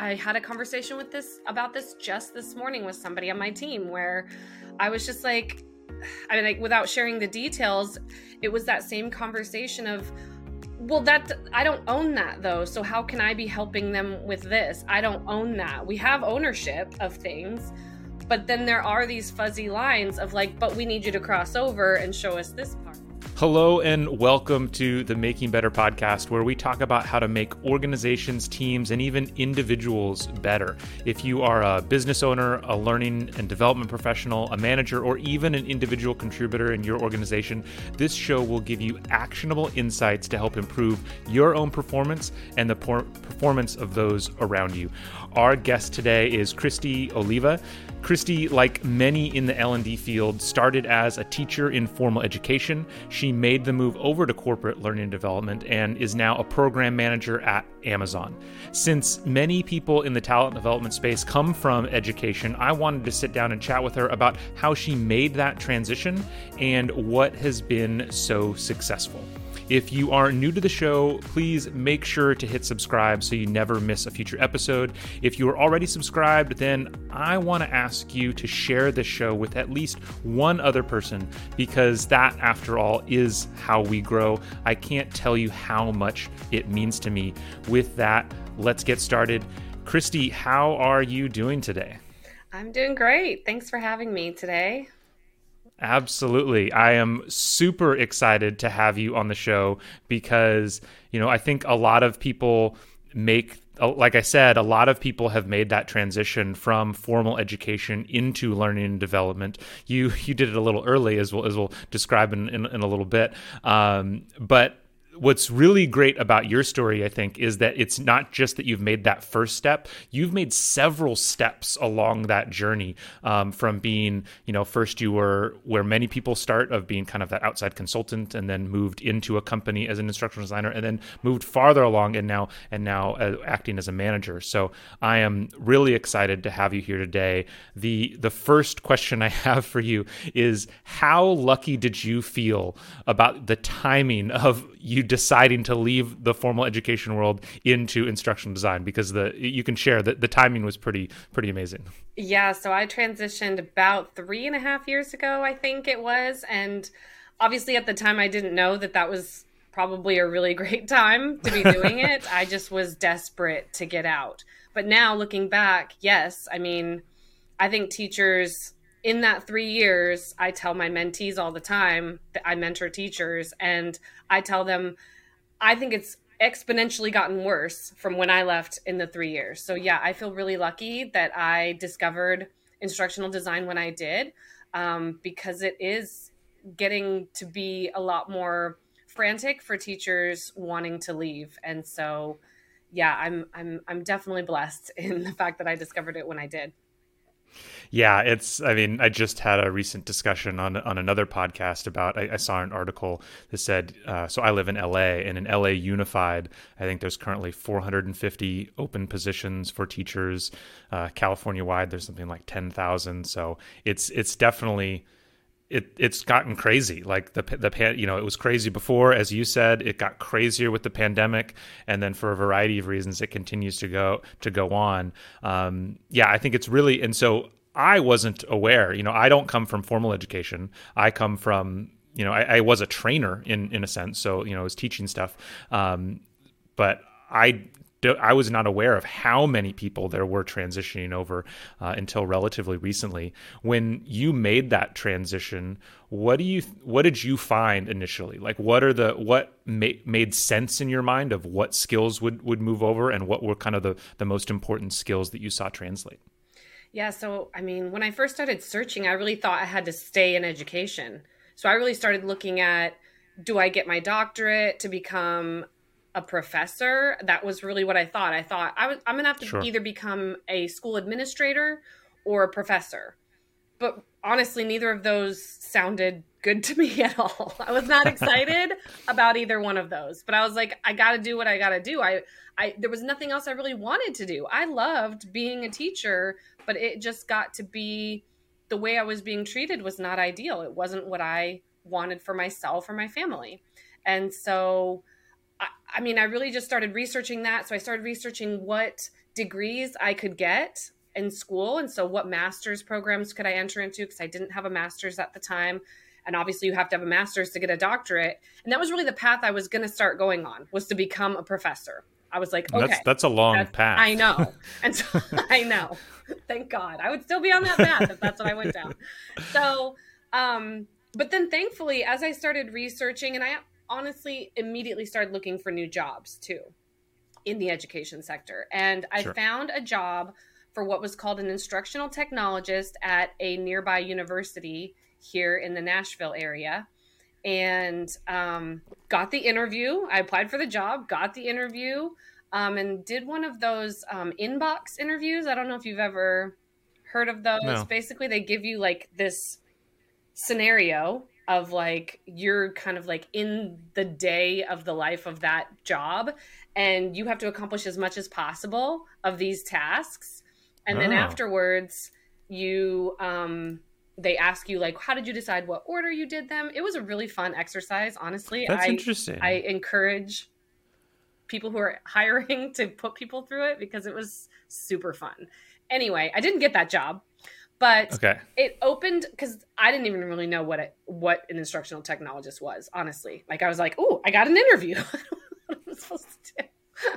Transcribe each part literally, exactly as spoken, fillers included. I had a conversation with this about this just this morning with somebody on my team where I was just like, I mean, like, without sharing the details, it was that same conversation of, well, that I don't own that though. So how can I be helping them with this? I don't own that. We have ownership of things, but then there are these fuzzy lines of like, but we need you to cross over and show us this part. Hello and welcome to the Making Better podcast, where we talk about how to make organizations, teams, and even individuals better. If you are a business owner, a learning and development professional, a manager, or even an individual contributor in your organization, this show will give you actionable insights to help improve your own performance and the performance of those around you. Our guest today is Kristi Oliva. Kristi, like many in the L and D field, started as a teacher in formal education. She made the move over to corporate learning and development and is now a program manager at Amazon. Since many people in the talent development space come from education, I wanted to sit down and chat with her about how she made that transition and what has been so successful. If you are new to the show, please make sure to hit subscribe so you never miss a future episode. If you are already subscribed, then I want to ask you to share this show with at least one other person, because that, after all, is how we grow. I can't tell you how much it means to me. With that, let's get started. Kristi, how are you doing today? I'm doing great. Thanks for having me today. Absolutely. I am super excited to have you on the show because, you know, I think a lot of people make, like I said, a lot of people have made that transition from formal education into learning and development. You you did it a little early, as we'll, as we'll describe in, in, in a little bit. Um, but what's really great about your story, I think, is that it's not just that you've made that first step. You've made several steps along that journey, um, from being, you know, first you were where many people start, of being kind of that outside consultant, and then moved into a company as an instructional designer, and then moved farther along and now and now uh, acting as a manager. So I am really excited to have you here today. The the first question I have for you is, how lucky did you feel about the timing of you deciding to leave the formal education world into instructional design? Because the you can share that the timing was pretty pretty amazing. Yeah, so I transitioned about three and a half years ago, I think it was. And obviously at the time I didn't know that that was probably a really great time to be doing it. I just was desperate to get out. But now looking back, yes, I mean, I think teachers in that three years, I tell my mentees all the time that I mentor teachers, and I tell them, I think it's exponentially gotten worse from when I left in the three years. So yeah, I feel really lucky that I discovered instructional design when I did, um, because it is getting to be a lot more frantic for teachers wanting to leave. And so, yeah, I'm I'm I'm definitely blessed in the fact that I discovered it when I did. Yeah, it's, I mean, I just had a recent discussion on on another podcast about, I, I saw an article that said, uh, so I live in L A, and in L A Unified, I think there's currently four hundred fifty open positions for teachers. Uh, California-wide, there's something like ten thousand. So it's it's definitely... It it's gotten crazy. Like the the you know it was crazy before, as you said. It got crazier with the pandemic, and then for a variety of reasons, it continues to go to go on. Um, yeah, I think it's really, and so I wasn't aware. You know, I don't come from formal education. I come from you know I, I was a trainer in in a sense. So you know, I was teaching stuff, um, but I. I was not aware of how many people there were transitioning over uh, until relatively recently. When you made that transition, what do you what did you find initially? Like, what are the what ma- made sense in your mind of what skills would, would move over, and what were kind of the, the most important skills that you saw translate? Yeah, so I mean, when I first started searching, I really thought I had to stay in education. So I really started looking at, do I get my doctorate to become a professor? That was really what I thought. I thought I was, I'm going to have to sure. either become a school administrator or a professor. But honestly, neither of those sounded good to me at all. I was not excited about either one of those, but I was like, I got to do what I got to do. I, I, there was nothing else I really wanted to do. I loved being a teacher, but it just got to be the way I was being treated was not ideal. It wasn't what I wanted for myself or my family. And so I mean, I really just started researching that. So I started researching what degrees I could get in school. And so what master's programs could I enter into? Because I didn't have a master's at the time. And obviously you have to have a master's to get a doctorate. And that was really the path I was going to start going on, was to become a professor. I was like, okay. That's, that's a long that's, path. I know. And so I know. Thank God. I would still be on that path if that's what I went down. So, um, but then thankfully, as I started researching, and I honestly immediately started looking for new jobs too in the education sector. And I sure. found a job for what was called an instructional technologist at a nearby university here in the Nashville area. And um, got the interview. I applied for the job, got the interview, um, and did one of those um, inbox interviews. I don't know if you've ever heard of those. No. Basically, they give you like this scenario of like, you're kind of like in the day of the life of that job, and you have to accomplish as much as possible of these tasks. And oh. then afterwards, you... Um, they ask you, like, how did you decide what order you did them? It was a really fun exercise, honestly. That's I, interesting. I encourage people who are hiring to put people through it because it was super fun. Anyway, I didn't get that job, but okay. it opened because I didn't even really know what it, what an instructional technologist was, honestly. Like, I was like, oh, I got an interview. I don't know what I'm supposed to do.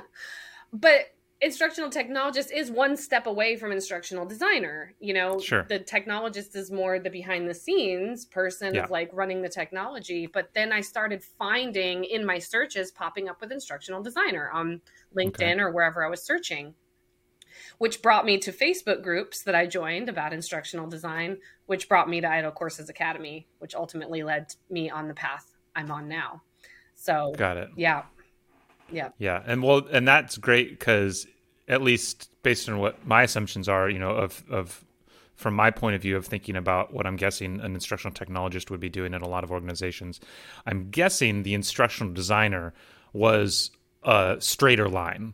But instructional technologist is one step away from instructional designer. You know, sure. the technologist is more the behind the scenes person yeah. of like running the technology. But then I started finding in my searches popping up with instructional designer on LinkedIn okay. or wherever I was searching, which brought me to Facebook groups that I joined about instructional design, which brought me to I D O L Courses Academy, which ultimately led me on the path I'm on now. So got it. Yeah. Yeah. Yeah. And well, and that's great because at least based on what my assumptions are, you know, of, of, from my point of view of thinking about what I'm guessing an instructional technologist would be doing at a lot of organizations, I'm guessing the instructional designer was a straighter line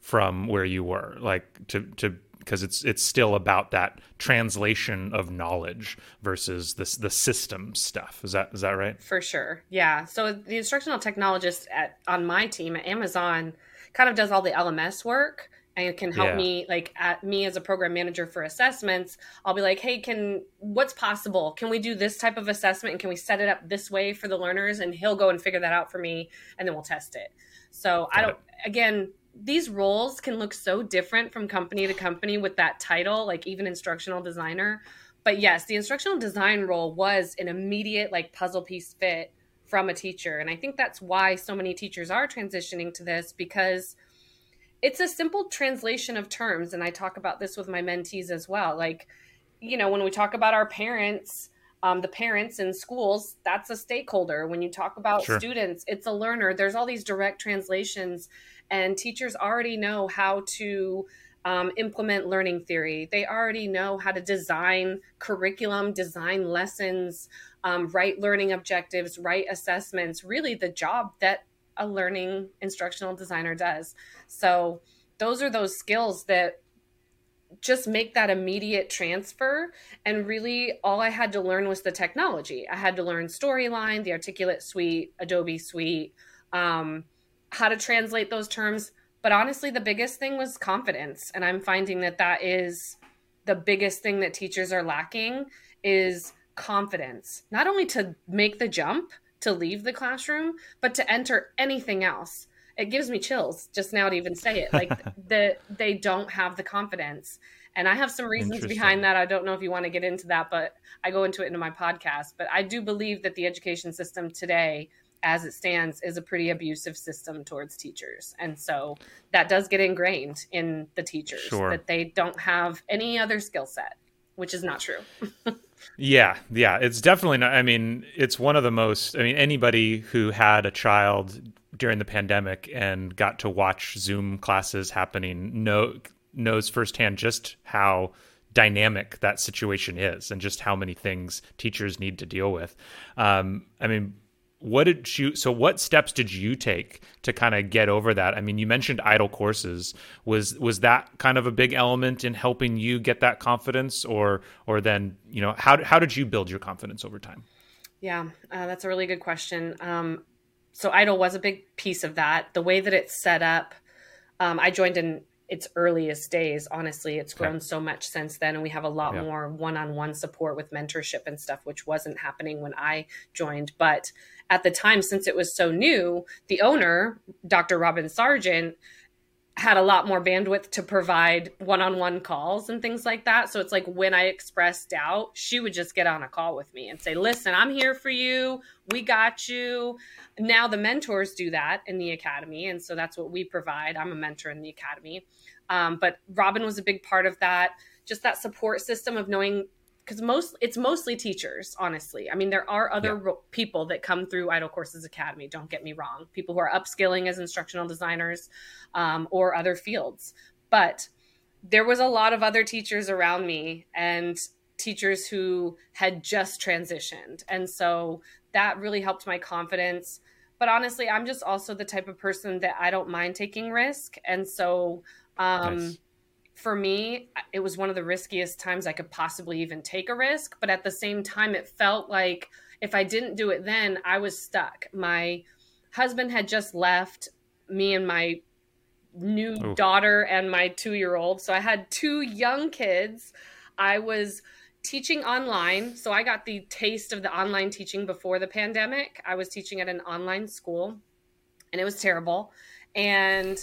from where you were, like to, to, because it's, it's still about that translation of knowledge versus this, the system stuff. Is that, is that right? For sure. Yeah. So the instructional technologist at, on my team at Amazon kind of does all the L M S work and can help yeah. me, like at me as a program manager for assessments, I'll be like, hey, can, what's possible? Can we do this type of assessment? And can we set it up this way for the learners? And he'll go and figure that out for me and then we'll test it. So Got I don't, it. again, these roles can look so different from company to company with that title, like even instructional designer. But yes, the instructional design role was an immediate like puzzle piece fit from a teacher. And I think that's why so many teachers are transitioning to this, because it's a simple translation of terms. And I talk about this with my mentees as well. Like, you know, when we talk about our parents, Um, the parents in schools, that's a stakeholder. When you talk about sure. students, it's a learner. There's all these direct translations, and teachers already know how to um, implement learning theory. They already know how to design curriculum, design lessons, um, write learning objectives, write assessments, really the job that a learning instructional designer does. So those are those skills that just make that immediate transfer. And really all I had to learn was the technology. I had to learn Storyline, the Articulate Suite, Adobe Suite, um, how to translate those terms. But honestly, the biggest thing was confidence. And I'm finding that that is the biggest thing that teachers are lacking is confidence, not only to make the jump, to leave the classroom, but to enter anything else. It gives me chills just now to even say it. Like the, they don't have the confidence. And I have some reasons behind that. I don't know if you want to get into that, but I go into it in my podcast. But I do believe that the education system today, as it stands, is a pretty abusive system towards teachers. And so that does get ingrained in the teachers sure. that they don't have any other skill set, which is not true. Yeah. Yeah. It's definitely not. I mean, it's one of the most, I mean, anybody who had a child during the pandemic and got to watch Zoom classes happening know, knows firsthand just how dynamic that situation is and just how many things teachers need to deal with. Um, I mean, what did you, so what steps did you take to kind of get over that? I mean, you mentioned I D O L Courses. Was, was that kind of a big element in helping you get that confidence or, or then, you know, how, how did you build your confidence over time? Yeah, uh, that's a really good question. Um, So I D O L was a big piece of that. The way that it's set up, um, I joined an its earliest days. Honestly, it's grown so much since then. And we have a lot yeah. more one-on-one support with mentorship and stuff, which wasn't happening when I joined. But at the time, since it was so new, the owner, Doctor Robin Sargent, had a lot more bandwidth to provide one-on-one calls and things like that. So it's like when I expressed doubt, she would just get on a call with me and say, listen, I'm here for you. We got you. Now the mentors do that in the academy. And so that's what we provide. I'm a mentor in the academy. Um, but Robin was a big part of that, just that support system of knowing, because most it's mostly teachers, honestly. I mean, there are other yeah. ro- people that come through I D O L Courses Academy, don't get me wrong, people who are upskilling as instructional designers um, or other fields. But there was a lot of other teachers around me and teachers who had just transitioned. And so that really helped my confidence. But honestly, I'm just also the type of person that I don't mind taking risk. And so um, nice. For me, it was one of the riskiest times I could possibly even take a risk. But at the same time, it felt like if I didn't do it then, I was stuck. My husband had just left me and my new oh. daughter and my two-year-old. So I had two young kids. I was teaching online. So I got the taste of the online teaching before the pandemic. I was teaching at an online school and it was terrible. And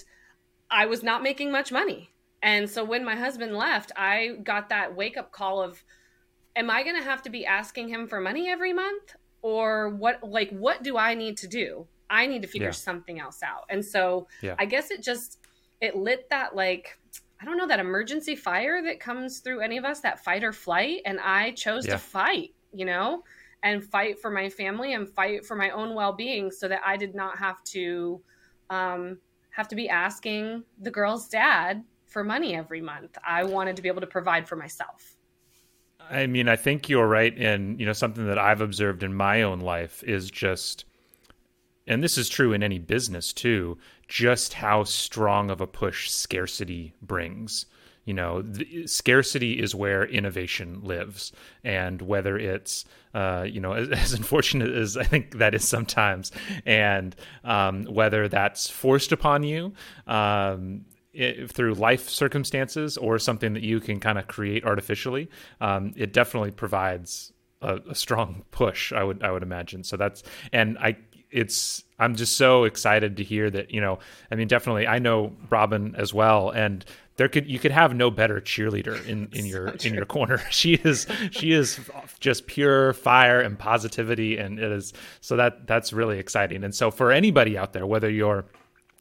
I was not making much money. And so when my husband left, I got that wake up call of, am I going to have to be asking him for money every month? Or what, like, what do I need to do? I need to figure yeah. something else out. And so yeah. I guess it just, it lit that, like, I don't know, that emergency fire that comes through any of us, that fight or flight. And I chose yeah. to fight, you know, and fight for my family and fight for my own well-being so that I did not have to, um, have to be asking the girl's dad for money every month. I wanted to be able to provide for myself. I mean, I think you're right. And, you know, something that I've observed in my own life is just, and this is true in any business too, just how strong of a push scarcity brings. You know, the, scarcity is where innovation lives. And whether it's, uh, you know, as, as unfortunate as I think that is sometimes, and um, whether that's forced upon you, um, It, through life circumstances or something that you can kind of create artificially, um, it definitely provides a, a strong push, I would I would imagine. So that's, and I it's I'm just so excited to hear that, you know, I mean, definitely, I know Robin as well, and there could you could have no better cheerleader in, in your so in your corner. She is she is just pure fire and positivity, and it is so that that's really exciting. And so for anybody out there, whether you're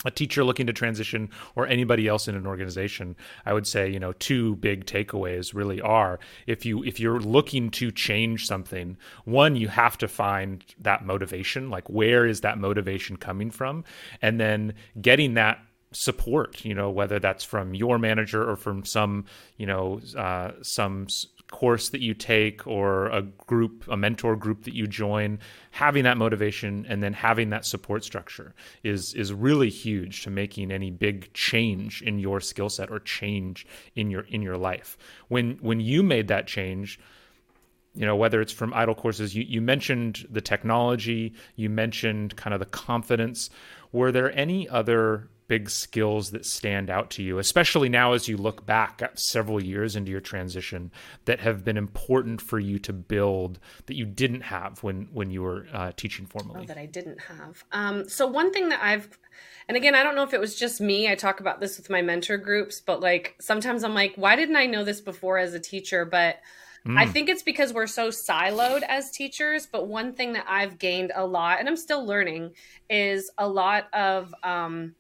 a teacher looking to transition or anybody else in an organization, I would say, you know, two big takeaways really are, if you if you're looking to change something, one, you have to find that motivation, like where is that motivation coming from, and then getting that support, you know, whether that's from your manager or from some, you know, uh, some course that you take or a group, a mentor group that you join, having that motivation and then having that support structure is is really huge to making any big change in your skill set or change in your in your life. When when you made that change, you know, whether it's from I D O L Courses, you, you mentioned the technology, you mentioned kind of the confidence. Were there any other big skills that stand out to you, especially now as you look back at several years into your transition, that have been important for you to build that you didn't have when when you were uh, teaching formally? Oh, that I didn't have. Um, so one thing that I've, and again, I don't know if it was just me, I talk about this with my mentor groups, but like sometimes I'm like, why didn't I know this before as a teacher? But mm. I think it's because we're so siloed as teachers. But one thing that I've gained a lot, and I'm still learning, is a lot of um,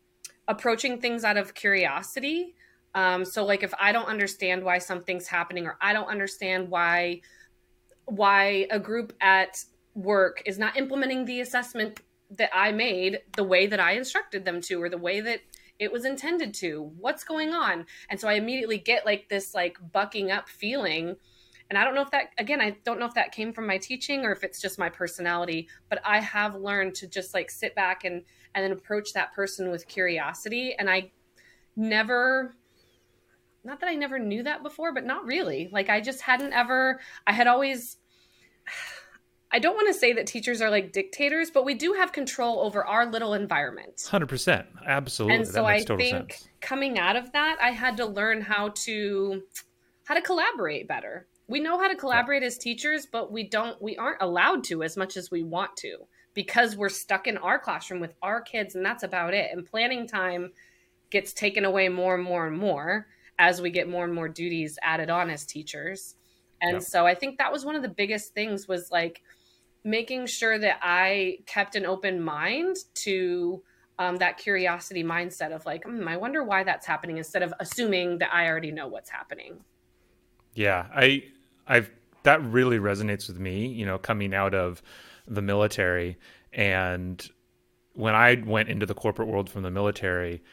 approaching things out of curiosity. Um, so like if I don't understand why something's happening, or I don't understand why, why a group at work is not implementing the assessment that I made the way that I instructed them to, or the way that it was intended to, what's going on? And so I immediately get like this, like bucking up feeling. And I don't know if that, again, I don't know if that came from my teaching or if it's just my personality, but I have learned to just like sit back and and then approach that person with curiosity. And I never, not that I never knew that before, but not really. Like I just hadn't ever, I had always, I don't want to say that teachers are like dictators, but we do have control over our little environment. one hundred percent. Absolutely. And so I think sense. coming out of that, I had to learn how to how to collaborate better. We know how to collaborate yeah. as teachers, but we don't we aren't allowed to as much as we want to, because we're stuck in our classroom with our kids, and that's about it. And planning time gets taken away more and more and more as we get more and more duties added on as teachers. And yeah. so I think that was one of the biggest things, was like making sure that I kept an open mind to um, that curiosity mindset of like, mm, I wonder why that's happening, instead of assuming that I already know what's happening. Yeah, I, I've, that really resonates with me, you know, coming out of the military. And when I went into the corporate world from the military,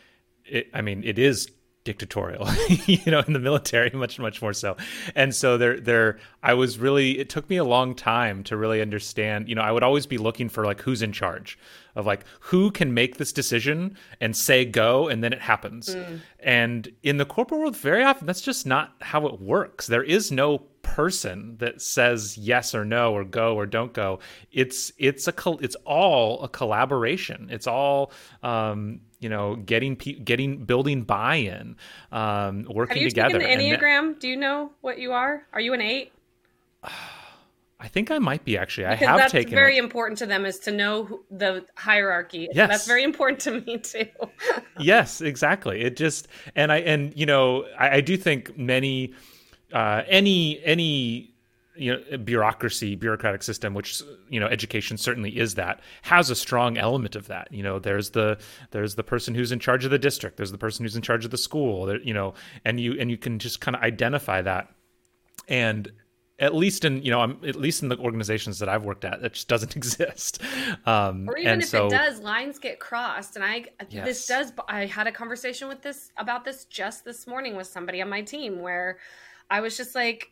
it, I mean, it is dictatorial, you know, in the military, much, much more so. And so there, there, I was really, it took me a long time to really understand, you know, I would always be looking for like, who's in charge of like, who can make this decision and say go, and then it happens. Mm. And in the corporate world, very often, that's just not how it works. There is no person that says yes or no, or go or don't go. It's, it's a, it's all a collaboration. It's all, um, you know, getting, getting, building buy-in, um, working Have you together. Have you taken the Enneagram? And that, do you know what you are? Are you an eight? I think I might be, actually. Because I have that's taken That's very it. important to them, is to know the hierarchy. Yes. That's very important to me too. Yes, exactly. It just, and I, and you know, I, I do think many, uh, any, any, you know, bureaucracy, bureaucratic system, which, you know, education certainly is, that has a strong element of that. You know, there's the, there's the person who's in charge of the district, there's the person who's in charge of the school, there, you know, and you, and you can just kind of identify that. And at least in, you know, I'm at least in the organizations that I've worked at, that just doesn't exist. Um, or even and if so, it does, lines get crossed. And I, yes. this does, I had a conversation with this about this just this morning with somebody on my team, where I was just like,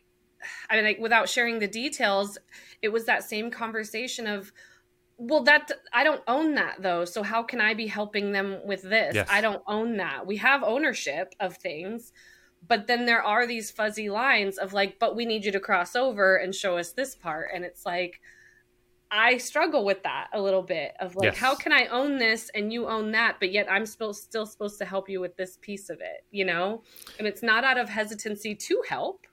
I mean, like, without sharing the details, it was that same conversation of, well, that I don't own that though. So how can I be helping them with this? Yes. I don't own that. We have ownership of things, but then there are these fuzzy lines of like, but we need you to cross over and show us this part. And it's like, I struggle with that a little bit of like, yes. how can I own this and you own that, but yet I'm still still supposed to help you with this piece of it, you know? And it's not out of hesitancy to help.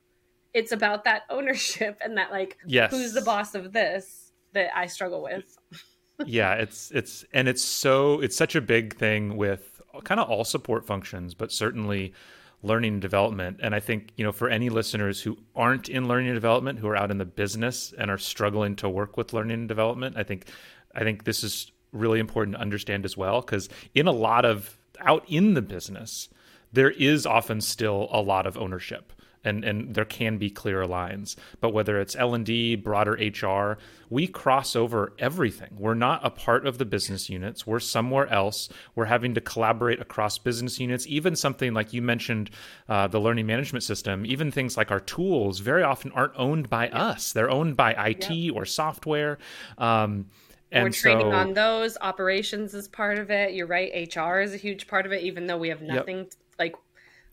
It's about that ownership and that, like, yes. who's the boss of this, that I struggle with. yeah, it's it's and it's so it's such a big thing with kind of all support functions, but certainly learning and development. And I think, you know, for any listeners who aren't in learning and development, who are out in the business and are struggling to work with learning and development, I think I think this is really important to understand as well, because in a lot of out in the business, there is often still a lot of ownership. And, and there can be clearer lines, but whether it's L and D, broader H R, we cross over everything. We're not a part of the business units. We're somewhere else. We're having to collaborate across business units. Even something like you mentioned, uh, the learning management system, even things like our tools very often aren't owned by yeah. us. They're owned by I T yeah. or software. Um, and We're training so, on those. Operations is part of it. You're right. H R is a huge part of it, even though we have nothing yep. like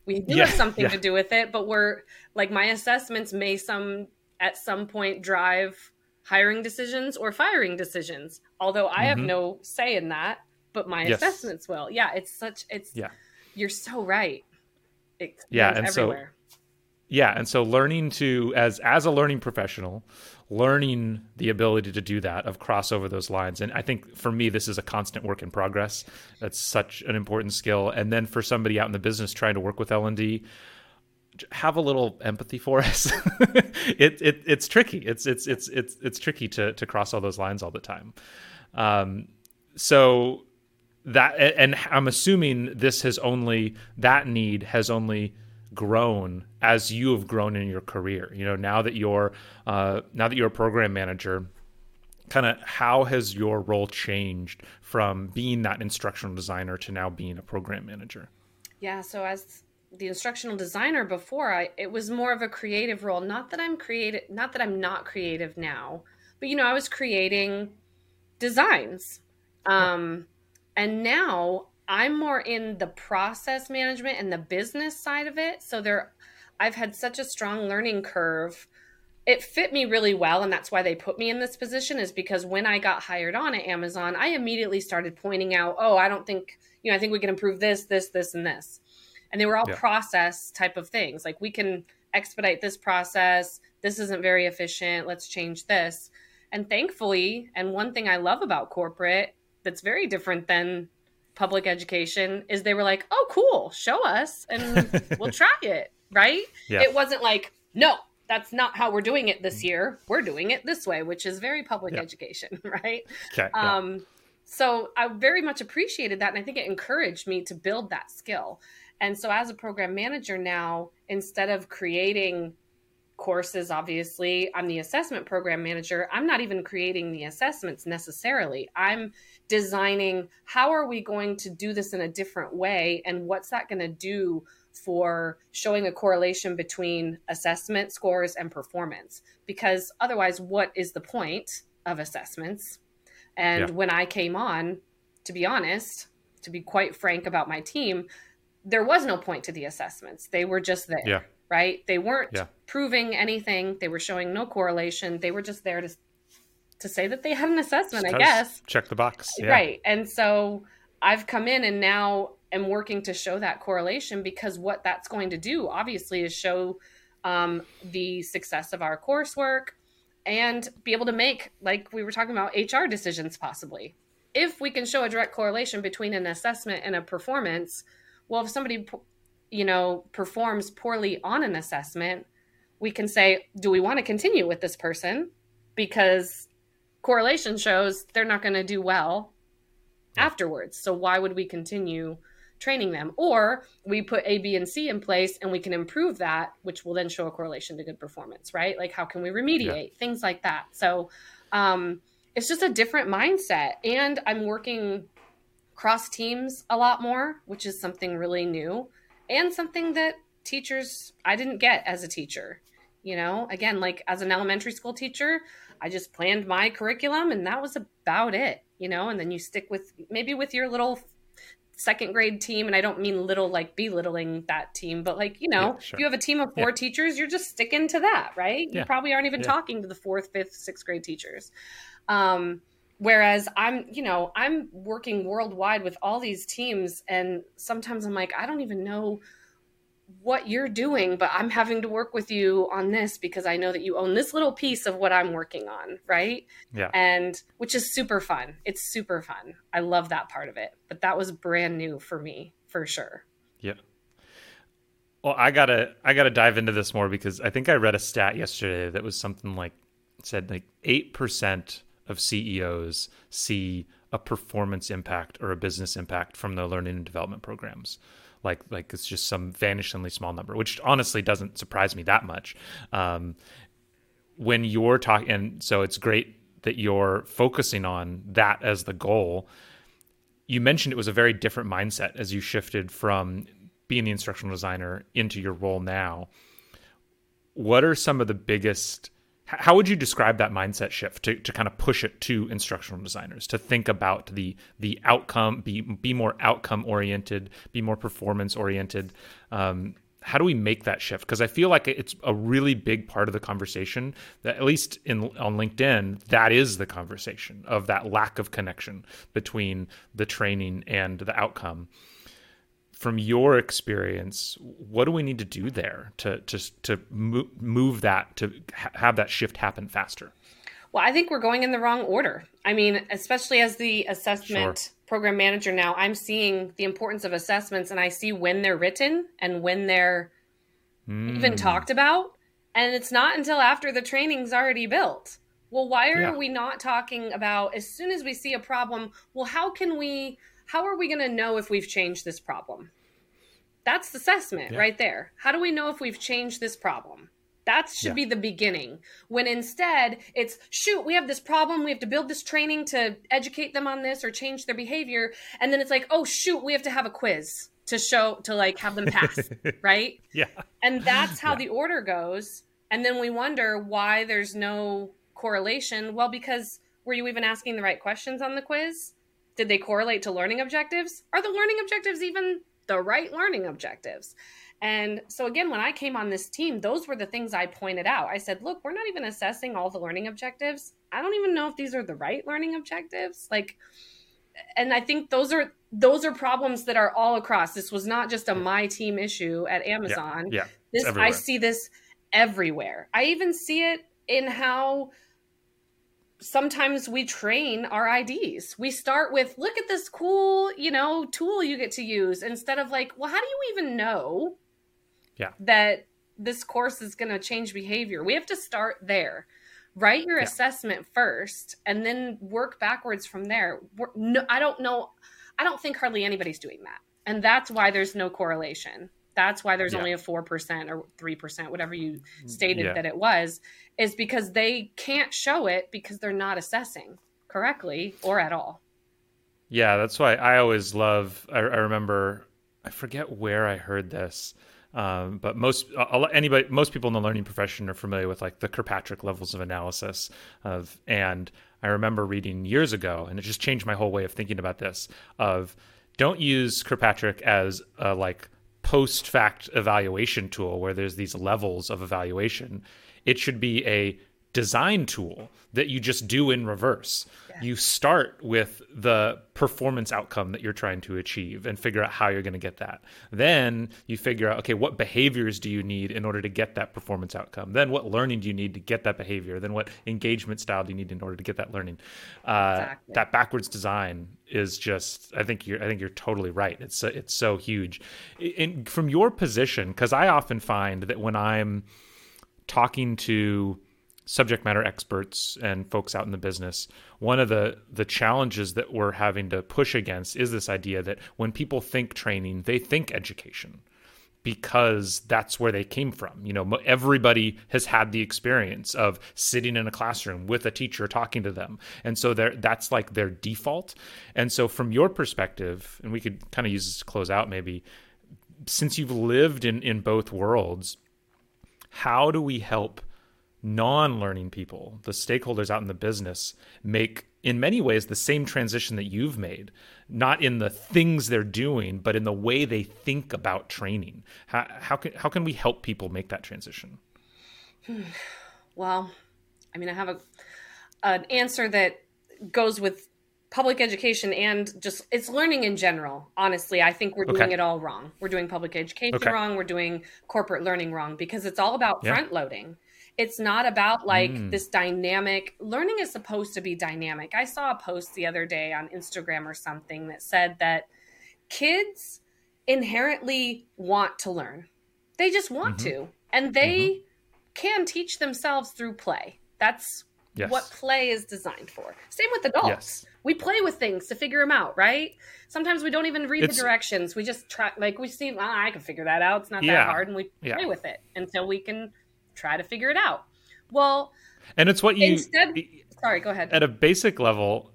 We do yeah, have something yeah. to do with it, but we're like, my assessments may some at some point drive hiring decisions or firing decisions, although I mm-hmm. have no say in that, but my yes. assessments will. Yeah, it's such, it's, yeah. you're so right. It yeah, and everywhere. so, yeah, and so learning to, as as a learning professional, learning the ability to do that, of cross over those lines. And I think for me, this is a constant work in progress. That's such an important skill. And then for somebody out in the business trying to work with L and D, have a little empathy for us. it, it it's tricky. It's it's it's it's it's tricky to to cross all those lines all the time. Um, so that, and I'm assuming this has only, that need has only grown as you have grown in your career. You know, now that you're uh, now that you're a program manager, kind of how has your role changed from being that instructional designer to now being a program manager? Yeah, so as the instructional designer before, I it was more of a creative role. Not that I'm creative, not that I'm not creative now, but you know, I was creating designs, um, yeah. and now I'm more in the process management and the business side of it. So there, I've had such a strong learning curve it fit me really well. And that's why they put me in this position, is because when I got hired on at Amazon, I immediately started pointing out, oh, I don't think, you know, I think we can improve this, this, this, and this. And they were all yeah. process type of things. Like, we can expedite this process. This isn't very efficient. Let's change this. And thankfully, and one thing I love about corporate that's very different than public education, is they were like, oh, cool, show us and we'll try it. Right. Yeah. It wasn't like, no, that's not how we're doing it this year. We're doing it this way, which is very public yeah. education. Right. Okay, yeah. Um, so I very much appreciated that. And I think it encouraged me to build that skill. And so as a program manager now, instead of creating courses, obviously, I'm the assessment program manager. I'm not even creating the assessments necessarily. I'm designing, how are we going to do this in a different way? And what's that going to do for showing a correlation between assessment scores and performance? Because otherwise, what is the point of assessments? And yeah. when I came on, to be honest, to be quite frank about my team, there was no point to the assessments. They were just there, yeah. right? They weren't yeah. proving anything. They were showing no correlation. They were just there to to say that they had an assessment, just I guess. Check the box. Yeah. Right. And so I've come in and now am working to show that correlation, because what that's going to do, obviously, is show um, the success of our coursework and be able to make, like we were talking about, H R decisions possibly. If we can show a direct correlation between an assessment and a performance, well, if somebody, you know, performs poorly on an assessment, we can say, do we want to continue with this person? Because correlation shows they're not going to do well yeah. afterwards. So why would we continue training them? Or we put A, B, and C in place and we can improve that, which will then show a correlation to good performance, right? Like, how can we remediate? Yeah. Things like that. So um, it's just a different mindset. And I'm working cross teams a lot more, which is something really new and something that teachers, I didn't get as a teacher. You know, again, like as an elementary school teacher, I just planned my curriculum and that was about it, you know, and then you stick with maybe with your little second grade team. And I don't mean little like belittling that team, but like, you know, yeah, sure. if you have a team of four yeah. teachers, you're just sticking to that, right? Yeah. You probably aren't even yeah. talking to the fourth, fifth, sixth grade teachers. Um, Whereas I'm, you know, I'm working worldwide with all these teams, and sometimes I'm like, I don't even know what you're doing, but I'm having to work with you on this because I know that you own this little piece of what I'm working on, right? Yeah. And which is super fun. It's super fun. I love that part of it. But that was brand new for me, for sure. Yeah. Well, I gotta, I gotta dive into this more, because I think I read a stat yesterday that was something like, it said like eight percent of C E Os see a performance impact or a business impact from their learning and development programs. Like, like it's just some vanishingly small number, which honestly doesn't surprise me that much. Um, when you're talking, and so it's great that you're focusing on that as the goal. You mentioned it was a very different mindset as you shifted from being the instructional designer into your role now. What are some of the biggest How would you describe that mindset shift to, to kind of push it to instructional designers to think about the the outcome, be be more outcome oriented, be more performance oriented? Um, how do we make that shift? Because I feel like it's a really big part of the conversation. That at least in on LinkedIn, that is the conversation of that lack of connection between the training and the outcome. From your experience, what do we need to do there to to, to move, move that, to ha- have that shift happen faster? Well, I think we're going in the wrong order. I mean, especially as the assessment sure. program manager now, I'm seeing the importance of assessments, and I see when they're written and when they're mm. even talked about. And it's not until after the training's already built. Well, why are yeah. we not talking about, as soon as we see a problem, well, how can we... How are we going to know if we've changed this problem? That's assessment yeah. right there. How do we know if we've changed this problem? That should yeah. be the beginning. When instead it's, shoot, we have this problem. We have to build this training to educate them on this or change their behavior. And then it's like, oh, shoot, we have to have a quiz to show, to like have them pass, right? Yeah. And that's how yeah. the order goes. And then we wonder why there's no correlation. Well, because were you even asking the right questions on the quiz? Did they correlate to learning objectives? Are the learning objectives even the right learning objectives? And so again, when I came on this team, those were the things I pointed out. I said, look, we're not even assessing all the learning objectives. I don't even know if these are the right learning objectives. Like, and I think those are, those are problems that are all across. This was not just a my team issue at Amazon. Yeah, yeah. This, I see this everywhere. I even see it in how sometimes we train our I Ds. We start with, look at this cool, you know, tool you get to use, instead of like, well, how do you even know yeah. that this course is going to change behavior? We have to start there. Write your yeah. assessment first and then work backwards from there. We're, no, I don't know. I don't think hardly anybody's doing that. And that's why there's no correlation. That's why there's yeah. only a four percent or three percent, whatever you stated yeah. that it was, is because they can't show it because they're not assessing correctly or at all. Yeah, that's why I always love, I, I remember, I forget where I heard this, um, but most I'll, anybody, most people in the learning profession are familiar with like the Kirkpatrick levels of analysis of, and I remember reading years ago, and it just changed my whole way of thinking about this, of don't use Kirkpatrick as a like, post-fact evaluation tool where there's these levels of evaluation. It should be a design tool that you just do in reverse. Yeah. You start with the performance outcome that you're trying to achieve and figure out how you're going to get that. Then you figure out, okay, what behaviors do you need in order to get that performance outcome? Then what learning do you need to get that behavior? Then what engagement style do you need in order to get that learning? Uh, exactly. That backwards design is just, I think you're, I think you're totally right. It's so, it's so huge. And from your position, because I often find that when I'm talking to subject matter experts and folks out in the business, one of the the challenges that we're having to push against is this idea that when people think training, they think education, because that's where they came from. You know, everybody has had the experience of sitting in a classroom with a teacher talking to them. And so that's like their default. And so from your perspective, and we could kind of use this to close out maybe, since you've lived in, in both worlds, how do we help non-learning people, the stakeholders out in the business, make in many ways the same transition that you've made, not in the things they're doing, but in the way they think about training? How, how can how can we help people make that transition? Well, I mean, I have a an answer that goes with public education and just it's learning in general. Honestly, I think we're doing okay. it all wrong. We're doing public education okay. wrong. We're doing corporate learning wrong, because it's all about yeah. front loading. It's not about like mm. this dynamic. Learning is supposed to be dynamic. I saw a post the other day on Instagram or something that said that kids inherently want to learn. They just want mm-hmm. to, and they mm-hmm. can teach themselves through play. That's yes. what play is designed for. Same with adults. Yes. We play with things to figure them out, right? Sometimes we don't even read it's, the directions. We just try, like we see, oh, I can figure that out. It's not yeah. that hard. And we yeah. play with it until we can try to figure it out. Well, and it's what you instead, sorry, go ahead. At a basic level,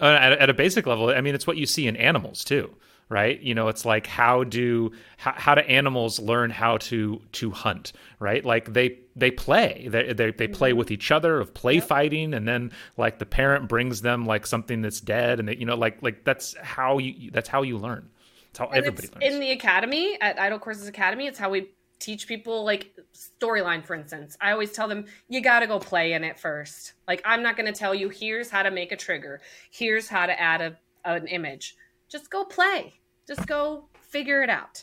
uh, at, at a basic level, I mean, it's what you see in animals too, right? You know, it's like how do how, how do animals learn how to to hunt, right? Like they they play, they they, they play with each other of play yep. fighting, and then like the parent brings them like something that's dead, and they, you know, like like that's how you that's how you learn. It's how and everybody it's learns in the academy at I D O L Courses Academy. It's how we teach people, like Storyline, for instance. I always tell them, you got to go play in it first. Like, I'm not going to tell you, here's how to make a trigger. Here's how to add a, an image. Just go play. Just go figure it out.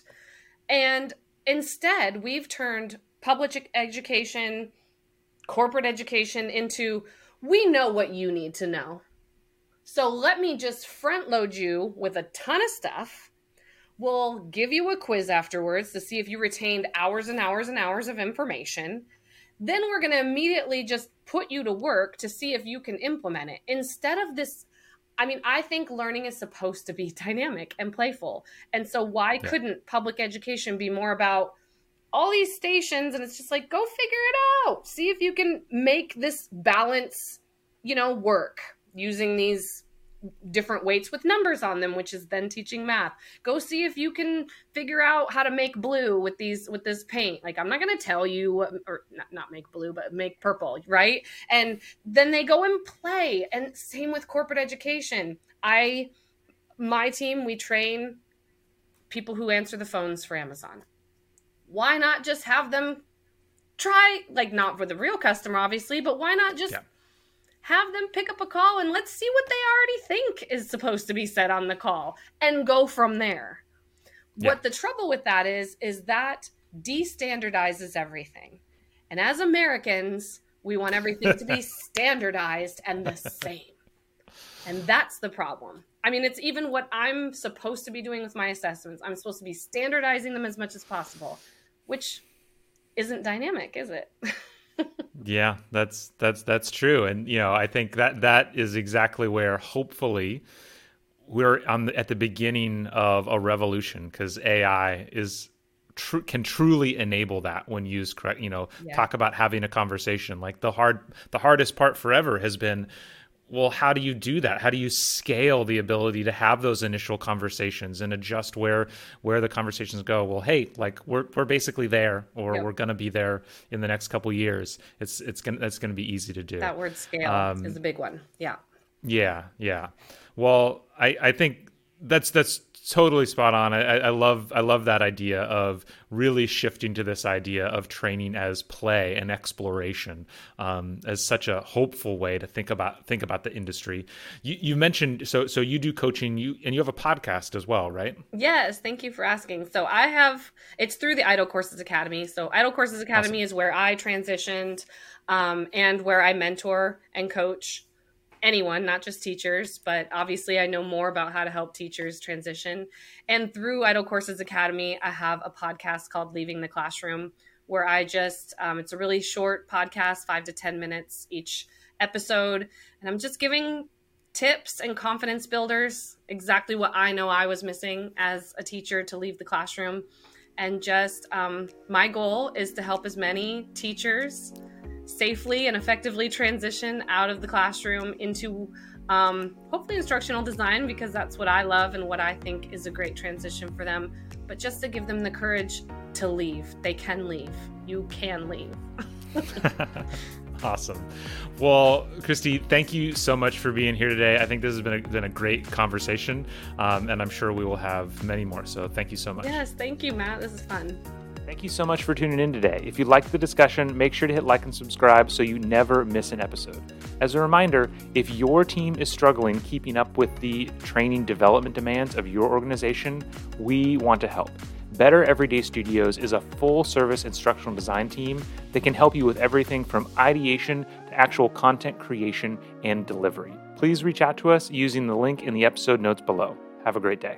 And instead, we've turned public education, corporate education into, we know what you need to know. So let me just front load you with a ton of stuff. We'll give you a quiz afterwards to see if you retained hours and hours and hours of information. Then we're going to immediately just put you to work to see if you can implement it. Instead of this, I mean, I think learning is supposed to be dynamic and playful. And so why yeah. couldn't public education be more about all these stations? And it's just like, go figure it out. See if you can make this balance, you know, work using these different weights with numbers on them, which is then teaching math. Go see if you can figure out how to make blue with these, with this paint. Like, I'm not going to tell you what, or not, not make blue, but make purple. Right. And then they go and play. And same with corporate education. I, my team, we train people who answer the phones for Amazon. Why not just have them try, like, not for the real customer, obviously, but why not just yeah. have them pick up a call and let's see what they already think is supposed to be said on the call and go from there. Yeah. What the trouble with that is, is that de-standardizes everything. And as Americans, we want everything to be standardized and the same. And that's the problem. I mean, it's even what I'm supposed to be doing with my assessments. I'm supposed to be standardizing them as much as possible, which isn't dynamic, is it? Yeah, that's that's that's true. And, you know, I think that that is exactly where hopefully we're on the, at the beginning of a revolution, because A I is tr- can truly enable that when used correct. You know, yeah. talk about having a conversation. Like the hard the hardest part forever has been, well, how do you do that? How do you scale the ability to have those initial conversations and adjust where where the conversations go? Well, hey, like we're we're basically there, or yep. we're going to be there in the next couple of years. It's it's going that's going to be easy to do. That word scale um, is a big one. Yeah. Yeah, yeah. Well, I, I think that's that's totally spot on. I, I love I love that idea of really shifting to this idea of training as play and exploration um, as such a hopeful way to think about think about the industry. You, you mentioned so so you do coaching you and you have a podcast as well, right? Yes, thank you for asking. So I have it's through the I D O L Courses Academy. So I D O L Courses Academy awesome. Is where I transitioned um, and where I mentor and coach anyone, not just teachers, but obviously I know more about how to help teachers transition. And through I D O L Courses Academy, I have a podcast called Leaving the Classroom, where I just, um, it's a really short podcast, five to ten minutes each episode. And I'm just giving tips and confidence builders, exactly what I know I was missing as a teacher to leave the classroom. And just um, my goal is to help as many teachers safely and effectively transition out of the classroom into um, hopefully instructional design, because that's what I love and what I think is a great transition for them. But just to give them the courage to leave. They can leave. You can leave. Awesome. Well, Kristi, thank you so much for being here today. I think this has been a, been a great conversation, um, and I'm sure we will have many more. So thank you so much. Yes, thank you, Matt. This is fun. Thank you so much for tuning in today. If you liked the discussion, make sure to hit like and subscribe so you never miss an episode. As a reminder, if your team is struggling keeping up with the training development demands of your organization, we want to help. Better Everyday Studios is a full-service instructional design team that can help you with everything from ideation to actual content creation and delivery. Please reach out to us using the link in the episode notes below. Have a great day.